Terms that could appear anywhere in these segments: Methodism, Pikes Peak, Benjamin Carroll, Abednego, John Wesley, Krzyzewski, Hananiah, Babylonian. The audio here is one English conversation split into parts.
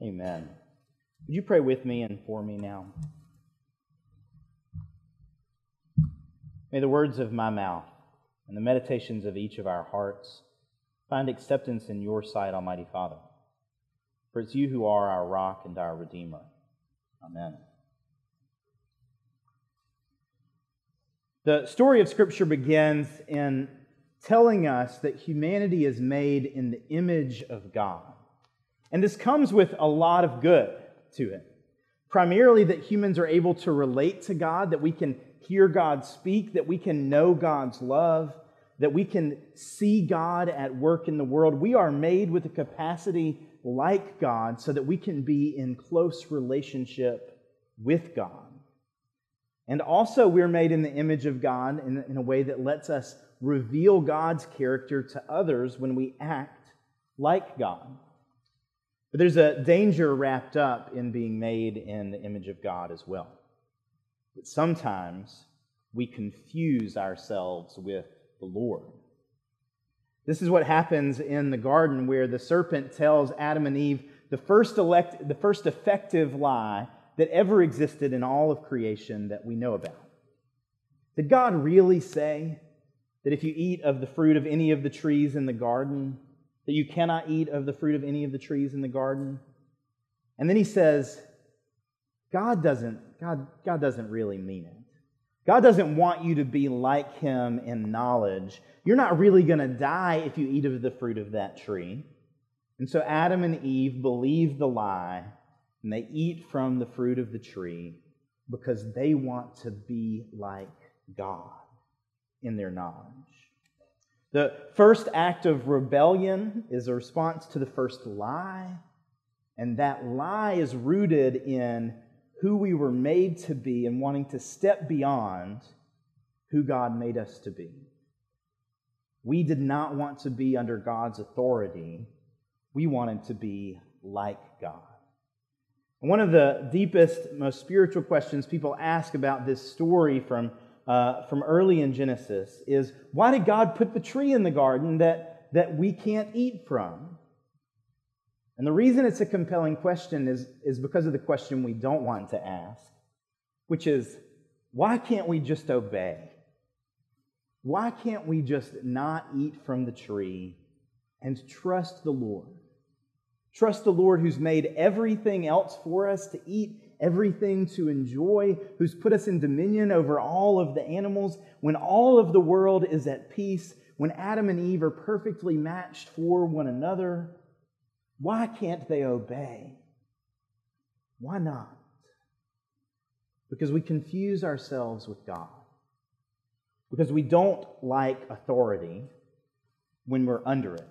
Amen. Would you pray with me and for me now? May the words of my mouth and the meditations of each of our hearts find acceptance in your sight, Almighty Father. For it's you who are our rock and our Redeemer. Amen. The story of Scripture begins in telling us that humanity is made in the image of God. And this comes with a lot of good to it. Primarily that humans are able to relate to God, that we can hear God speak, that we can know God's love, that we can see God at work in the world. We are made with a capacity like God so that we can be in close relationship with God. And also we're made in the image of God in a way that lets us reveal God's character to others when we act like God. But there's a danger wrapped up in being made in the image of God as well. But sometimes we confuse ourselves with the Lord. This is what happens in the garden where the serpent tells Adam and Eve the first effective lie that ever existed in all of creation that we know about. Did God really say that if you eat of the fruit of any of the trees in the garden, that you cannot eat of the fruit of any of the trees in the garden? And then he says, God doesn't really mean it. God doesn't want you to be like Him in knowledge. You're not really going to die if you eat of the fruit of that tree. And so Adam and Eve believe the lie, and they eat from the fruit of the tree because they want to be like God in their knowledge. The first act of rebellion is a response to the first lie, and that lie is rooted in who we were made to be and wanting to step beyond who God made us to be. We did not want to be under God's authority. We wanted to be like God. And one of the deepest, most spiritual questions people ask about this story from early in Genesis is, why did God put the tree in the garden that we can't eat from? And the reason it's a compelling question is because of the question we don't want to ask, which is, why can't we just obey? Why can't we just not eat from the tree and trust the Lord? Trust the Lord who's made everything else for us to eat, everything to enjoy, who's put us in dominion over all of the animals. When all of the world is at peace, when Adam and Eve are perfectly matched for one another, why can't they obey? Why not? Because we confuse ourselves with God. Because we don't like authority when we're under it.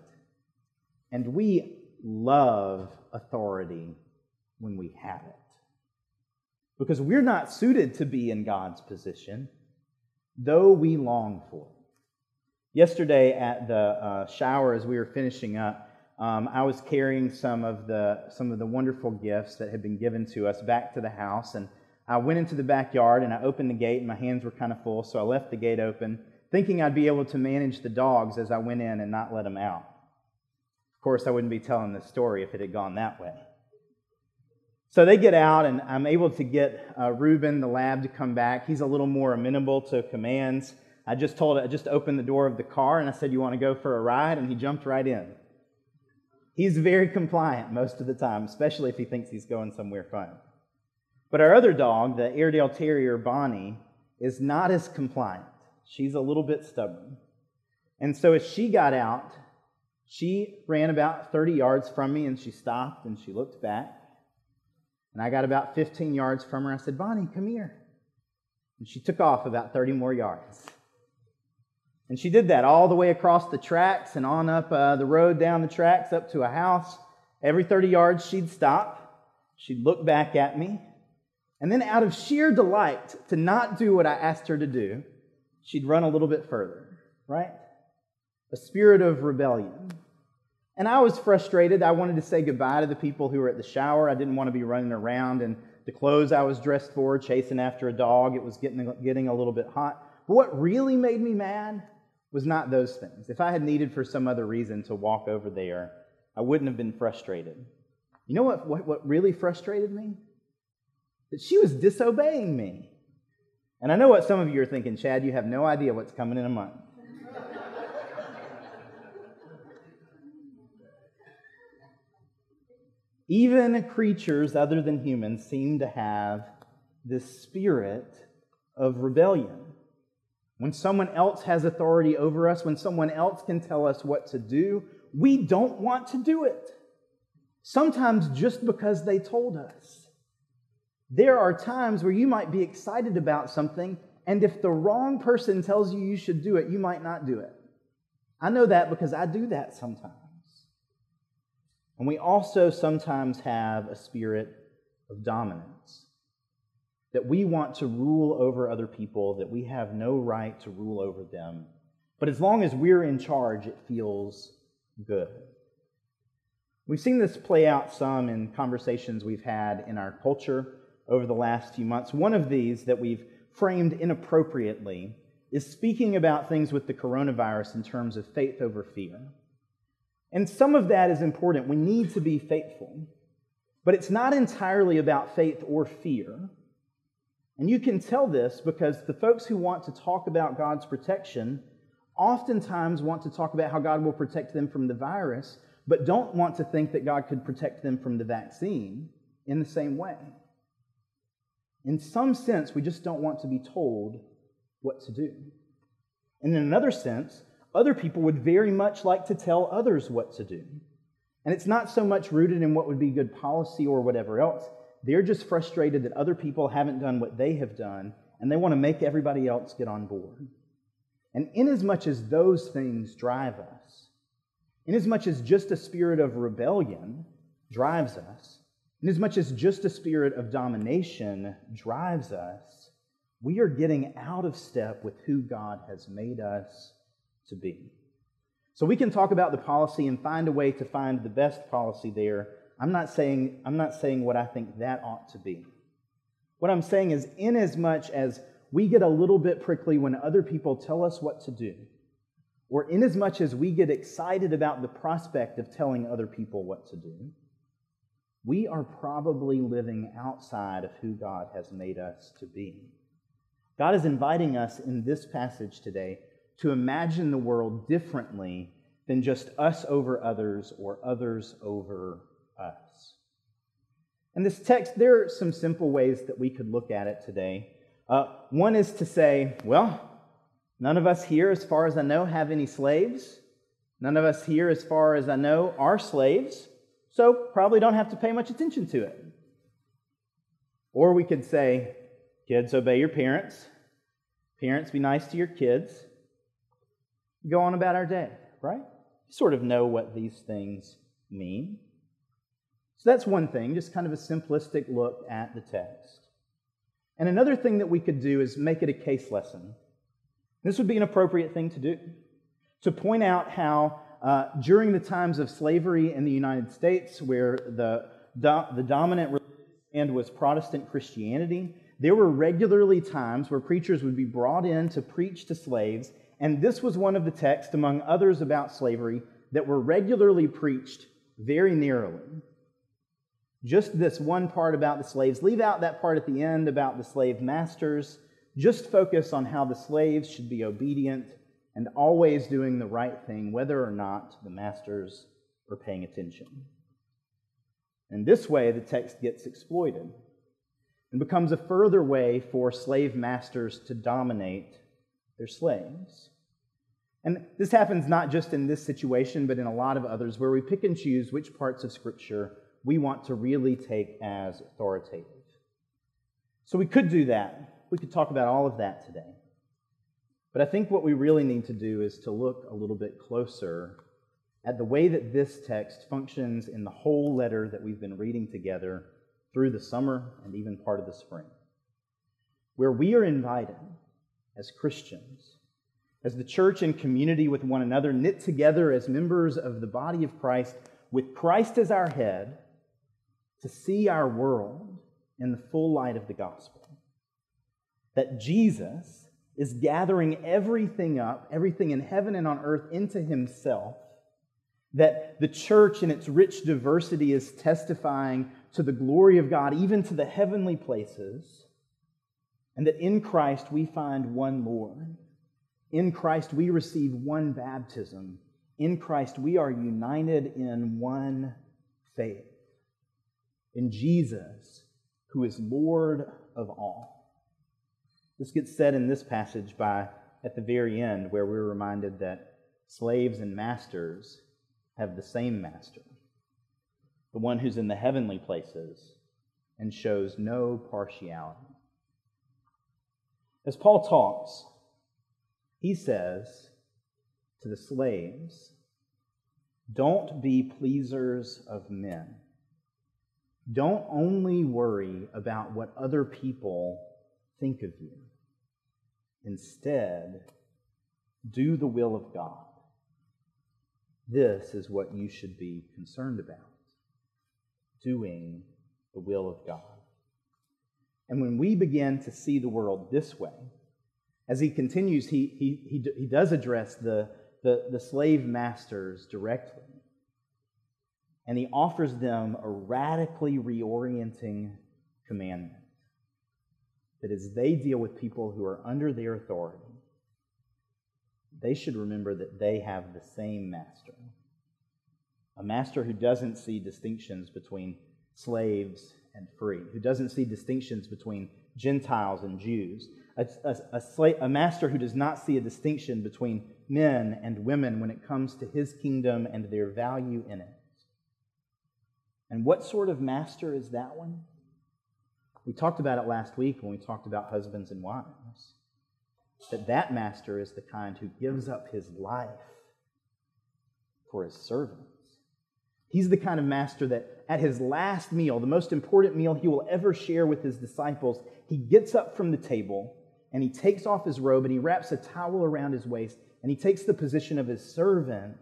And we love authority when we have it. Because we're not suited to be in God's position, though we long for it. Yesterday at the shower as we were finishing up, I was carrying some of the wonderful gifts that had been given to us back to the house, and I went into the backyard and I opened the gate, and my hands were kind of full, so I left the gate open, thinking I'd be able to manage the dogs as I went in and not let them out. Of course, I wouldn't be telling this story if it had gone that way. So they get out, and I'm able to get Reuben, the lab, to come back. He's a little more amenable to commands. I just opened the door of the car, and I said, "You want to go for a ride?" And he jumped right in. He's very compliant most of the time, especially if he thinks he's going somewhere fun. But our other dog, the Airedale Terrier Bonnie, is not as compliant. She's a little bit stubborn. And so as she got out, she ran about 30 yards from me, and she stopped, and she looked back. And I got about 15 yards from her. I said, "Bonnie, come here." And she took off about 30 more yards. And she did that all the way across the tracks and on up the road, down the tracks, up to a house. Every 30 yards, she'd stop. She'd look back at me. And then out of sheer delight to not do what I asked her to do, she'd run a little bit further, right? A spirit of rebellion. And I was frustrated. I wanted to say goodbye to the people who were at the shower. I didn't want to be running around in the clothes I was dressed for, chasing after a dog. It was getting a little bit hot. But what really made me mad was not those things. If I had needed for some other reason to walk over there, I wouldn't have been frustrated. You know what really frustrated me? That she was disobeying me. And I know what some of you are thinking, Chad, you have no idea what's coming in a month. Even creatures other than humans seem to have this spirit of rebellion. When someone else has authority over us, when someone else can tell us what to do, we don't want to do it. Sometimes just because they told us. There are times where you might be excited about something, and if the wrong person tells you you should do it, you might not do it. I know that because I do that sometimes. And we also sometimes have a spirit of dominance, that we want to rule over other people, that we have no right to rule over them. But as long as we're in charge, it feels good. We've seen this play out some in conversations we've had in our culture over the last few months. One of these that we've framed inappropriately is speaking about things with the coronavirus in terms of faith over fear. And some of that is important. We need to be faithful. But it's not entirely about faith or fear. And you can tell this because the folks who want to talk about God's protection oftentimes want to talk about how God will protect them from the virus, but don't want to think that God could protect them from the vaccine in the same way. In some sense, we just don't want to be told what to do. And in another sense, other people would very much like to tell others what to do. And it's not so much rooted in what would be good policy or whatever else. They're just frustrated that other people haven't done what they have done, and they want to make everybody else get on board. And inasmuch as those things drive us, inasmuch as just a spirit of rebellion drives us, inasmuch as just a spirit of domination drives us, we are getting out of step with who God has made us to be. So we can talk about the policy and find a way to find the best policy there. I'm not saying what I think that ought to be. What I'm saying is, inasmuch as we get a little bit prickly when other people tell us what to do, or inasmuch as we get excited about the prospect of telling other people what to do, we are probably living outside of who God has made us to be. God is inviting us in this passage today to imagine the world differently than just us over others or others over us. And this text, there are some simple ways that we could look at it today. One is to say, well, none of us here, as far as I know, have any slaves. None of us here, as far as I know, are slaves, so probably don't have to pay much attention to it. Or we could say, kids, obey your parents. Parents, be nice to your kids. Go on about our day, right? You sort of know what these things mean. So that's one thing, just kind of a simplistic look at the text. And another thing that we could do is make it a case lesson. This would be an appropriate thing to do, to point out how during the times of slavery in the United States, where the dominant religion was Protestant Christianity, there were regularly times where preachers would be brought in to preach to slaves, and this was one of the texts, among others about slavery, that were regularly preached very narrowly. Just this one part about the slaves. Leave out that part at the end about the slave masters. Just focus on how the slaves should be obedient and always doing the right thing, whether or not the masters are paying attention. And this way, the text gets exploited and becomes a further way for slave masters to dominate their slaves. And this happens not just in this situation, but in a lot of others where we pick and choose which parts of Scripture we want to really take as authoritative. So we could do that. We could talk about all of that today. But I think what we really need to do is to look a little bit closer at the way that this text functions in the whole letter that we've been reading together through the summer and even part of the spring, where we are invited as Christians, as the church in community with one another, knit together as members of the body of Christ, with Christ as our head, to see our world in the full light of the gospel. That Jesus is gathering everything up, everything in heaven and on earth, into himself, that the church in its rich diversity is testifying to the glory of God, even to the heavenly places, and that in Christ we find one Lord. In Christ we receive one baptism. In Christ we are united in one faith, in Jesus, who is Lord of all. This gets said in this passage at the very end, where we're reminded that slaves and masters have the same master, the one who's in the heavenly places and shows no partiality. As Paul talks, he says to the slaves, don't be pleasers of men. Don't only worry about what other people think of you. Instead, do the will of God. This is what you should be concerned about, doing the will of God. And when we begin to see the world this way, as he continues, he does address the slave masters directly. And he offers them a radically reorienting commandment that as they deal with people who are under their authority, they should remember that they have the same master, a master who doesn't see distinctions between slaves and free, who doesn't see distinctions between Gentiles and Jews, a master who does not see a distinction between men and women when it comes to his kingdom and their value in it. And what sort of master is that one? We talked about it last week when we talked about husbands and wives, that master is the kind who gives up his life for his servants. He's the kind of master that at his last meal, the most important meal he will ever share with his disciples, he gets up from the table and he takes off his robe and he wraps a towel around his waist and he takes the position of his servant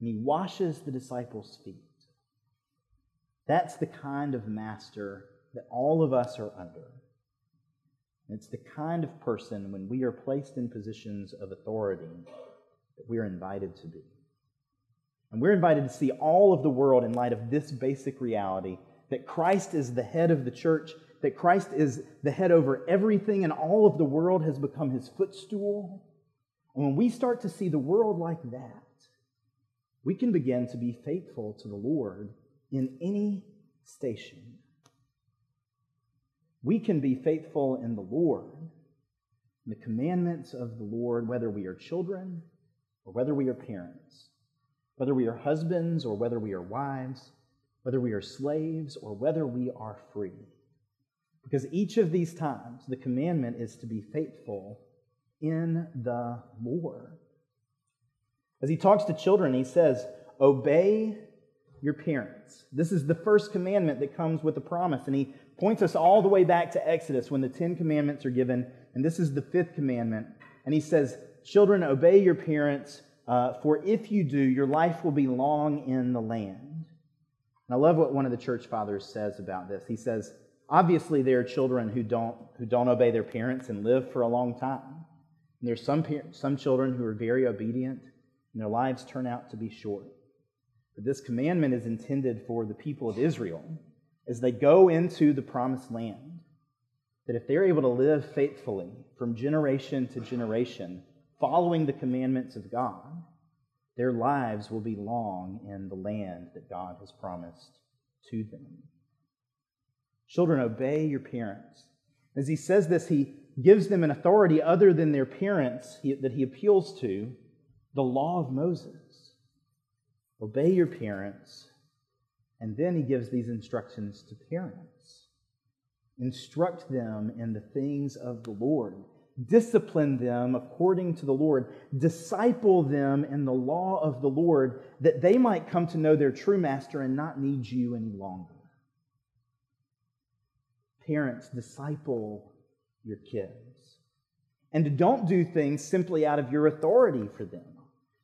and he washes the disciples' feet. That's the kind of master that all of us are under. And it's the kind of person, when we are placed in positions of authority, that we are invited to be. And we're invited to see all of the world in light of this basic reality, that Christ is the head of the church, that Christ is the head over everything, and all of the world has become his footstool. And when we start to see the world like that, we can begin to be faithful to the Lord in any station. We can be faithful in the Lord, in the commandments of the Lord, whether we are children or whether we are parents, whether we are husbands or whether we are wives, whether we are slaves or whether we are free. Because each of these times, the commandment is to be faithful in the Lord. As he talks to children, he says, obey your parents. This is the first commandment that comes with a promise, and he points us all the way back to Exodus when the 10 commandments are given, and this is the 5th commandment. And he says, children, obey your parents, for if you do, your life will be long in the land. And I love what one of the church fathers says about this. He says, obviously there are children who don't obey their parents and live for a long time. And there's some children who are very obedient, and their lives turn out to be short. But this commandment is intended for the people of Israel as they go into the promised land, that if they're able to live faithfully from generation to generation, following the commandments of God, their lives will be long in the land that God has promised to them. Children, obey your parents. As he says this, he gives them an authority other than their parents that he appeals to, the law of Moses. Obey your parents. And then he gives these instructions to parents. Instruct them in the things of the Lord. Discipline them according to the Lord. Disciple them in the law of the Lord, that they might come to know their true master and not need you any longer. Parents, disciple your kids. And don't do things simply out of your authority for them.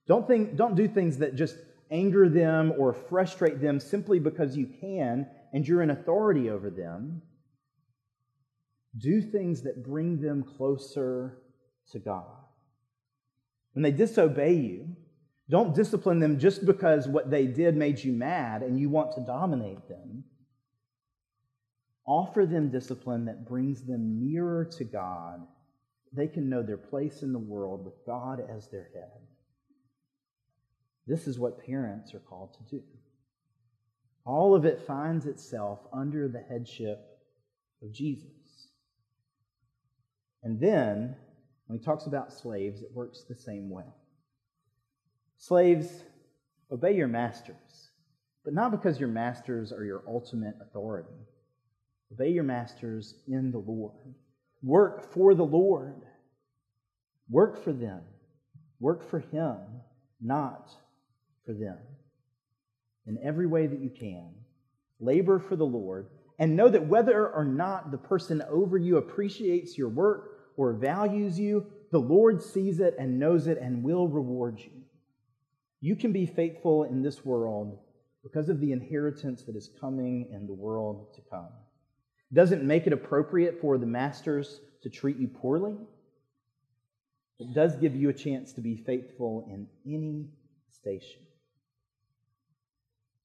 Don't do things that just anger them or frustrate them simply because you can and you're in authority over them. Do things that bring them closer to God. When they disobey you, Don't discipline them just because what they did made you mad and you want to dominate them. Offer them discipline that brings them nearer to God. They can know their place in the world with God as their head. This is what parents are called to do. All of it finds itself under the headship of Jesus. And then, when he talks about slaves, it works the same way. Slaves, obey your masters, but not because your masters are your ultimate authority. Obey your masters in the Lord. Work for the Lord. Work for them. Work for Him, not for them. In every way that you can, labor for the Lord, and know that whether or not the person over you appreciates your work or values you, the Lord sees it and knows it and will reward you. You can be faithful in this world because of the inheritance that is coming in the world to come. It doesn't make it appropriate for the masters to treat you poorly. It does give you a chance to be faithful in any station.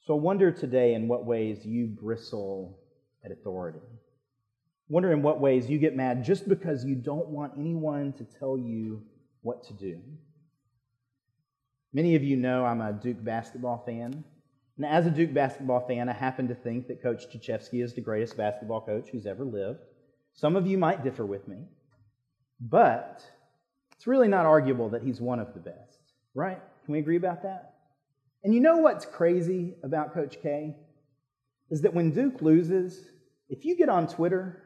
So I wonder today in what ways you bristle at authority. I wonder in what ways you get mad just because you don't want anyone to tell you what to do. Many of you know I'm a Duke basketball fan. And as a Duke basketball fan, I happen to think that Coach Krzyzewski is the greatest basketball coach who's ever lived. Some of you might differ with me, but it's really not arguable that he's one of the best, right? Can we agree about that? And you know what's crazy about Coach K? Is that when Duke loses, if you get on Twitter,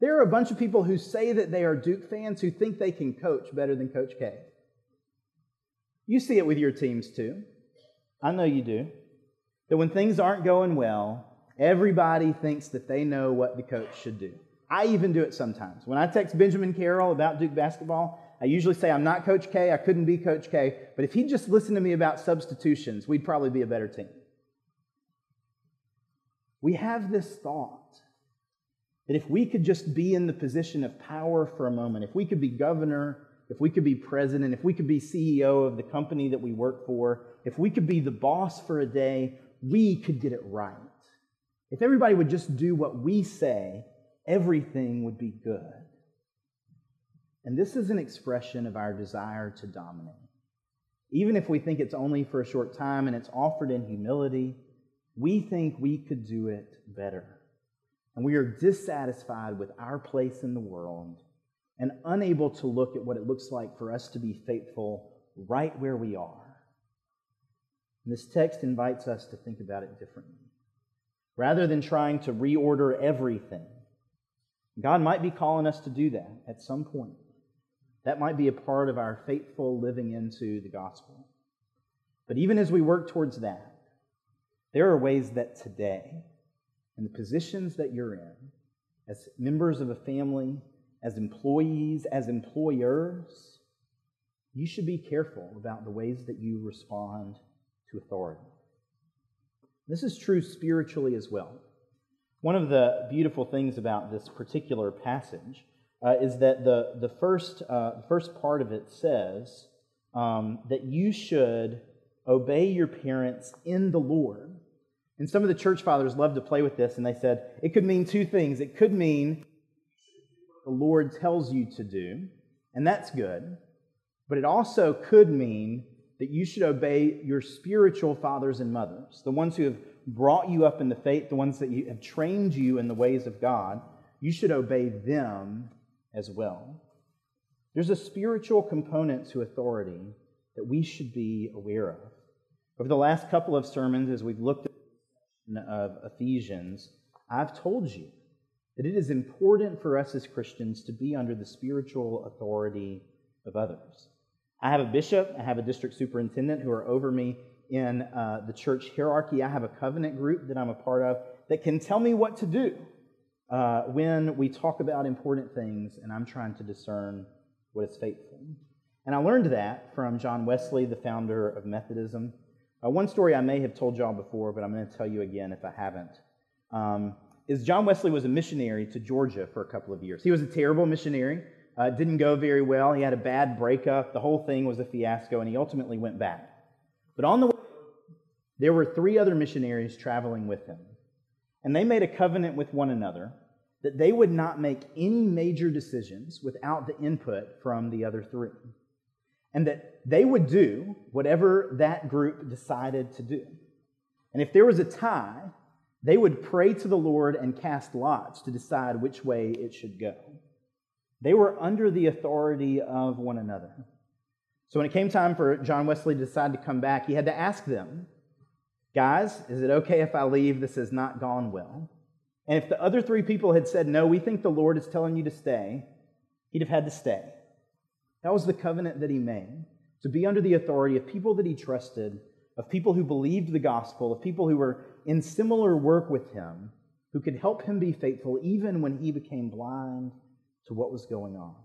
there are a bunch of people who say that they are Duke fans who think they can coach better than Coach K. You see it with your teams too. I know you do. That when things aren't going well, everybody thinks that they know what the coach should do. I even do it sometimes. When I text Benjamin Carroll about Duke basketball, I usually say, I'm not Coach K, I couldn't be Coach K, but if he'd just listened to me about substitutions, we'd probably be a better team. We have this thought that if we could just be in the position of power for a moment, if we could be governor, if we could be president, if we could be CEO of the company that we work for, if we could be the boss for a day, we could get it right. If everybody would just do what we say, everything would be good. And this is an expression of our desire to dominate. Even if we think it's only for a short time and it's offered in humility, we think we could do it better. And we are dissatisfied with our place in the world and unable to look at what it looks like for us to be faithful right where we are. And this text invites us to think about it differently. Rather than trying to reorder everything, God might be calling us to do that at some point. That might be a part of our faithful living into the gospel. But even as we work towards that, there are ways that today, in the positions that you're in, as members of a family, as employees, as employers, you should be careful about the ways that you respond to authority. This is true spiritually as well. One of the beautiful things about this particular passage is that the first part of it says that you should obey your parents in the Lord. And some of the church fathers loved to play with this, and they said it could mean two things. It could mean the Lord tells you to do, and that's good, but it also could mean that you should obey your spiritual fathers and mothers, the ones who have brought you up in the faith, the ones that have trained you in the ways of God. You should obey them as well. There's a spiritual component to authority that we should be aware of. Over the last couple of sermons, as we've looked at the section of Ephesians, I've told you that it is important for us as Christians to be under the spiritual authority of others. I have a bishop, I have a district superintendent who are over me in the church hierarchy. I have a covenant group that I'm a part of that can tell me what to do when we talk about important things and I'm trying to discern what is faithful. And I learned that from John Wesley, the founder of Methodism. One story I may have told y'all before, but I'm going to tell you again if I haven't. Is John Wesley was a missionary to Georgia for a couple of years. He was a terrible missionary. It didn't go very well. He had a bad breakup. The whole thing was a fiasco, and he ultimately went back. But on the way, there were three other missionaries traveling with him, and they made a covenant with one another that they would not make any major decisions without the input from the other three, and that they would do whatever that group decided to do. And if there was a tie, they would pray to the Lord and cast lots to decide which way it should go. They were under the authority of one another. So when it came time for John Wesley to decide to come back, he had to ask them, "Guys, is it okay if I leave? This has not gone well." And if the other three people had said, "No, we think the Lord is telling you to stay," he'd have had to stay. That was the covenant that he made, to be under the authority of people that he trusted, of people who believed the gospel, of people who were in similar work with him, who could help him be faithful even when he became blind to what was going on.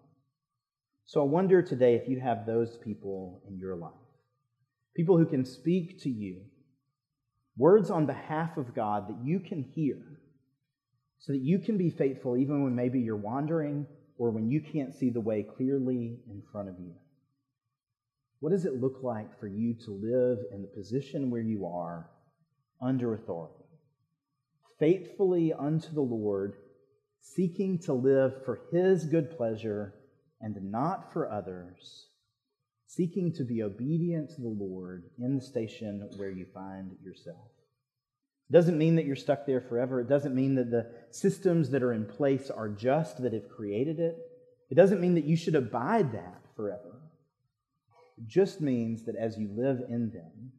So I wonder today if you have those people in your life, people who can speak to you words on behalf of God that you can hear so that you can be faithful even when maybe you're wandering or when you can't see the way clearly in front of you. What does it look like for you to live in the position where you are under authority, faithfully unto the Lord, seeking to live for his good pleasure and not for others, seeking to be obedient to the Lord in the station where you find yourself? It doesn't mean that you're stuck there forever. It doesn't mean that the systems that are in place are just, that have created it. It doesn't mean that you should abide that forever. It just means that as you live in them,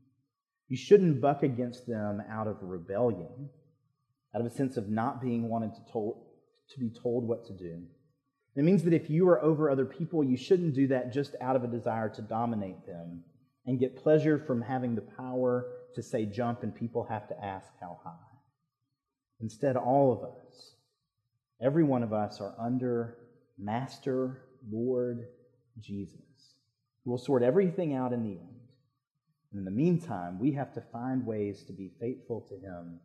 you shouldn't buck against them out of rebellion, out of a sense of not being wanted to be told what to do. It means that if you are over other people, you shouldn't do that just out of a desire to dominate them and get pleasure from having the power to say jump and people have to ask how high. Instead, all of us, every one of us, are under Master, Lord Jesus, who will sort everything out in the end. And in the meantime, we have to find ways to be faithful to him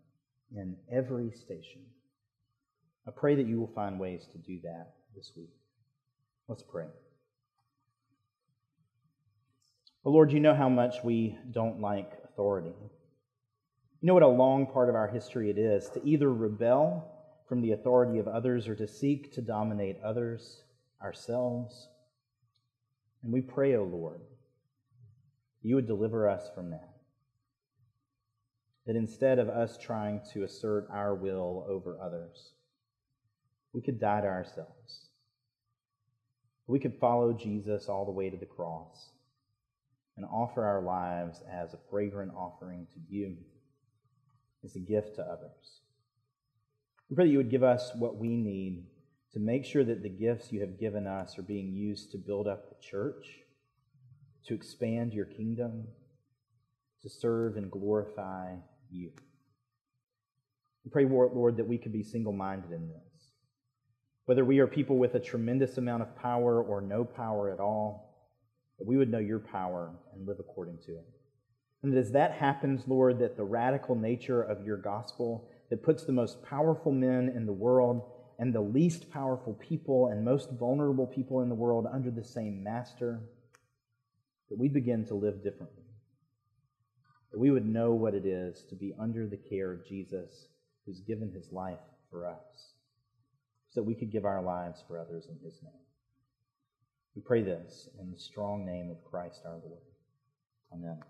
in every station. I pray that you will find ways to do that this week. Let's pray. Well, Lord, you know how much we don't like authority. You know what a long part of our history it is to either rebel from the authority of others or to seek to dominate others, ourselves. And we pray, O Lord, you would deliver us from that. That instead of us trying to assert our will over others, we could die to ourselves. We could follow Jesus all the way to the cross and offer our lives as a fragrant offering to you, as a gift to others. We pray that you would give us what we need to make sure that the gifts you have given us are being used to build up the church, to expand your kingdom, to serve and glorify you. We pray, Lord, that we could be single-minded in this. Whether we are people with a tremendous amount of power or no power at all, that we would know your power and live according to it. And that as that happens, Lord, that the radical nature of your gospel that puts the most powerful men in the world and the least powerful people and most vulnerable people in the world under the same master, that we begin to live differently. That we would know what it is to be under the care of Jesus, who's given his life for us, so that we could give our lives for others in his name. We pray this in the strong name of Christ our Lord. Amen.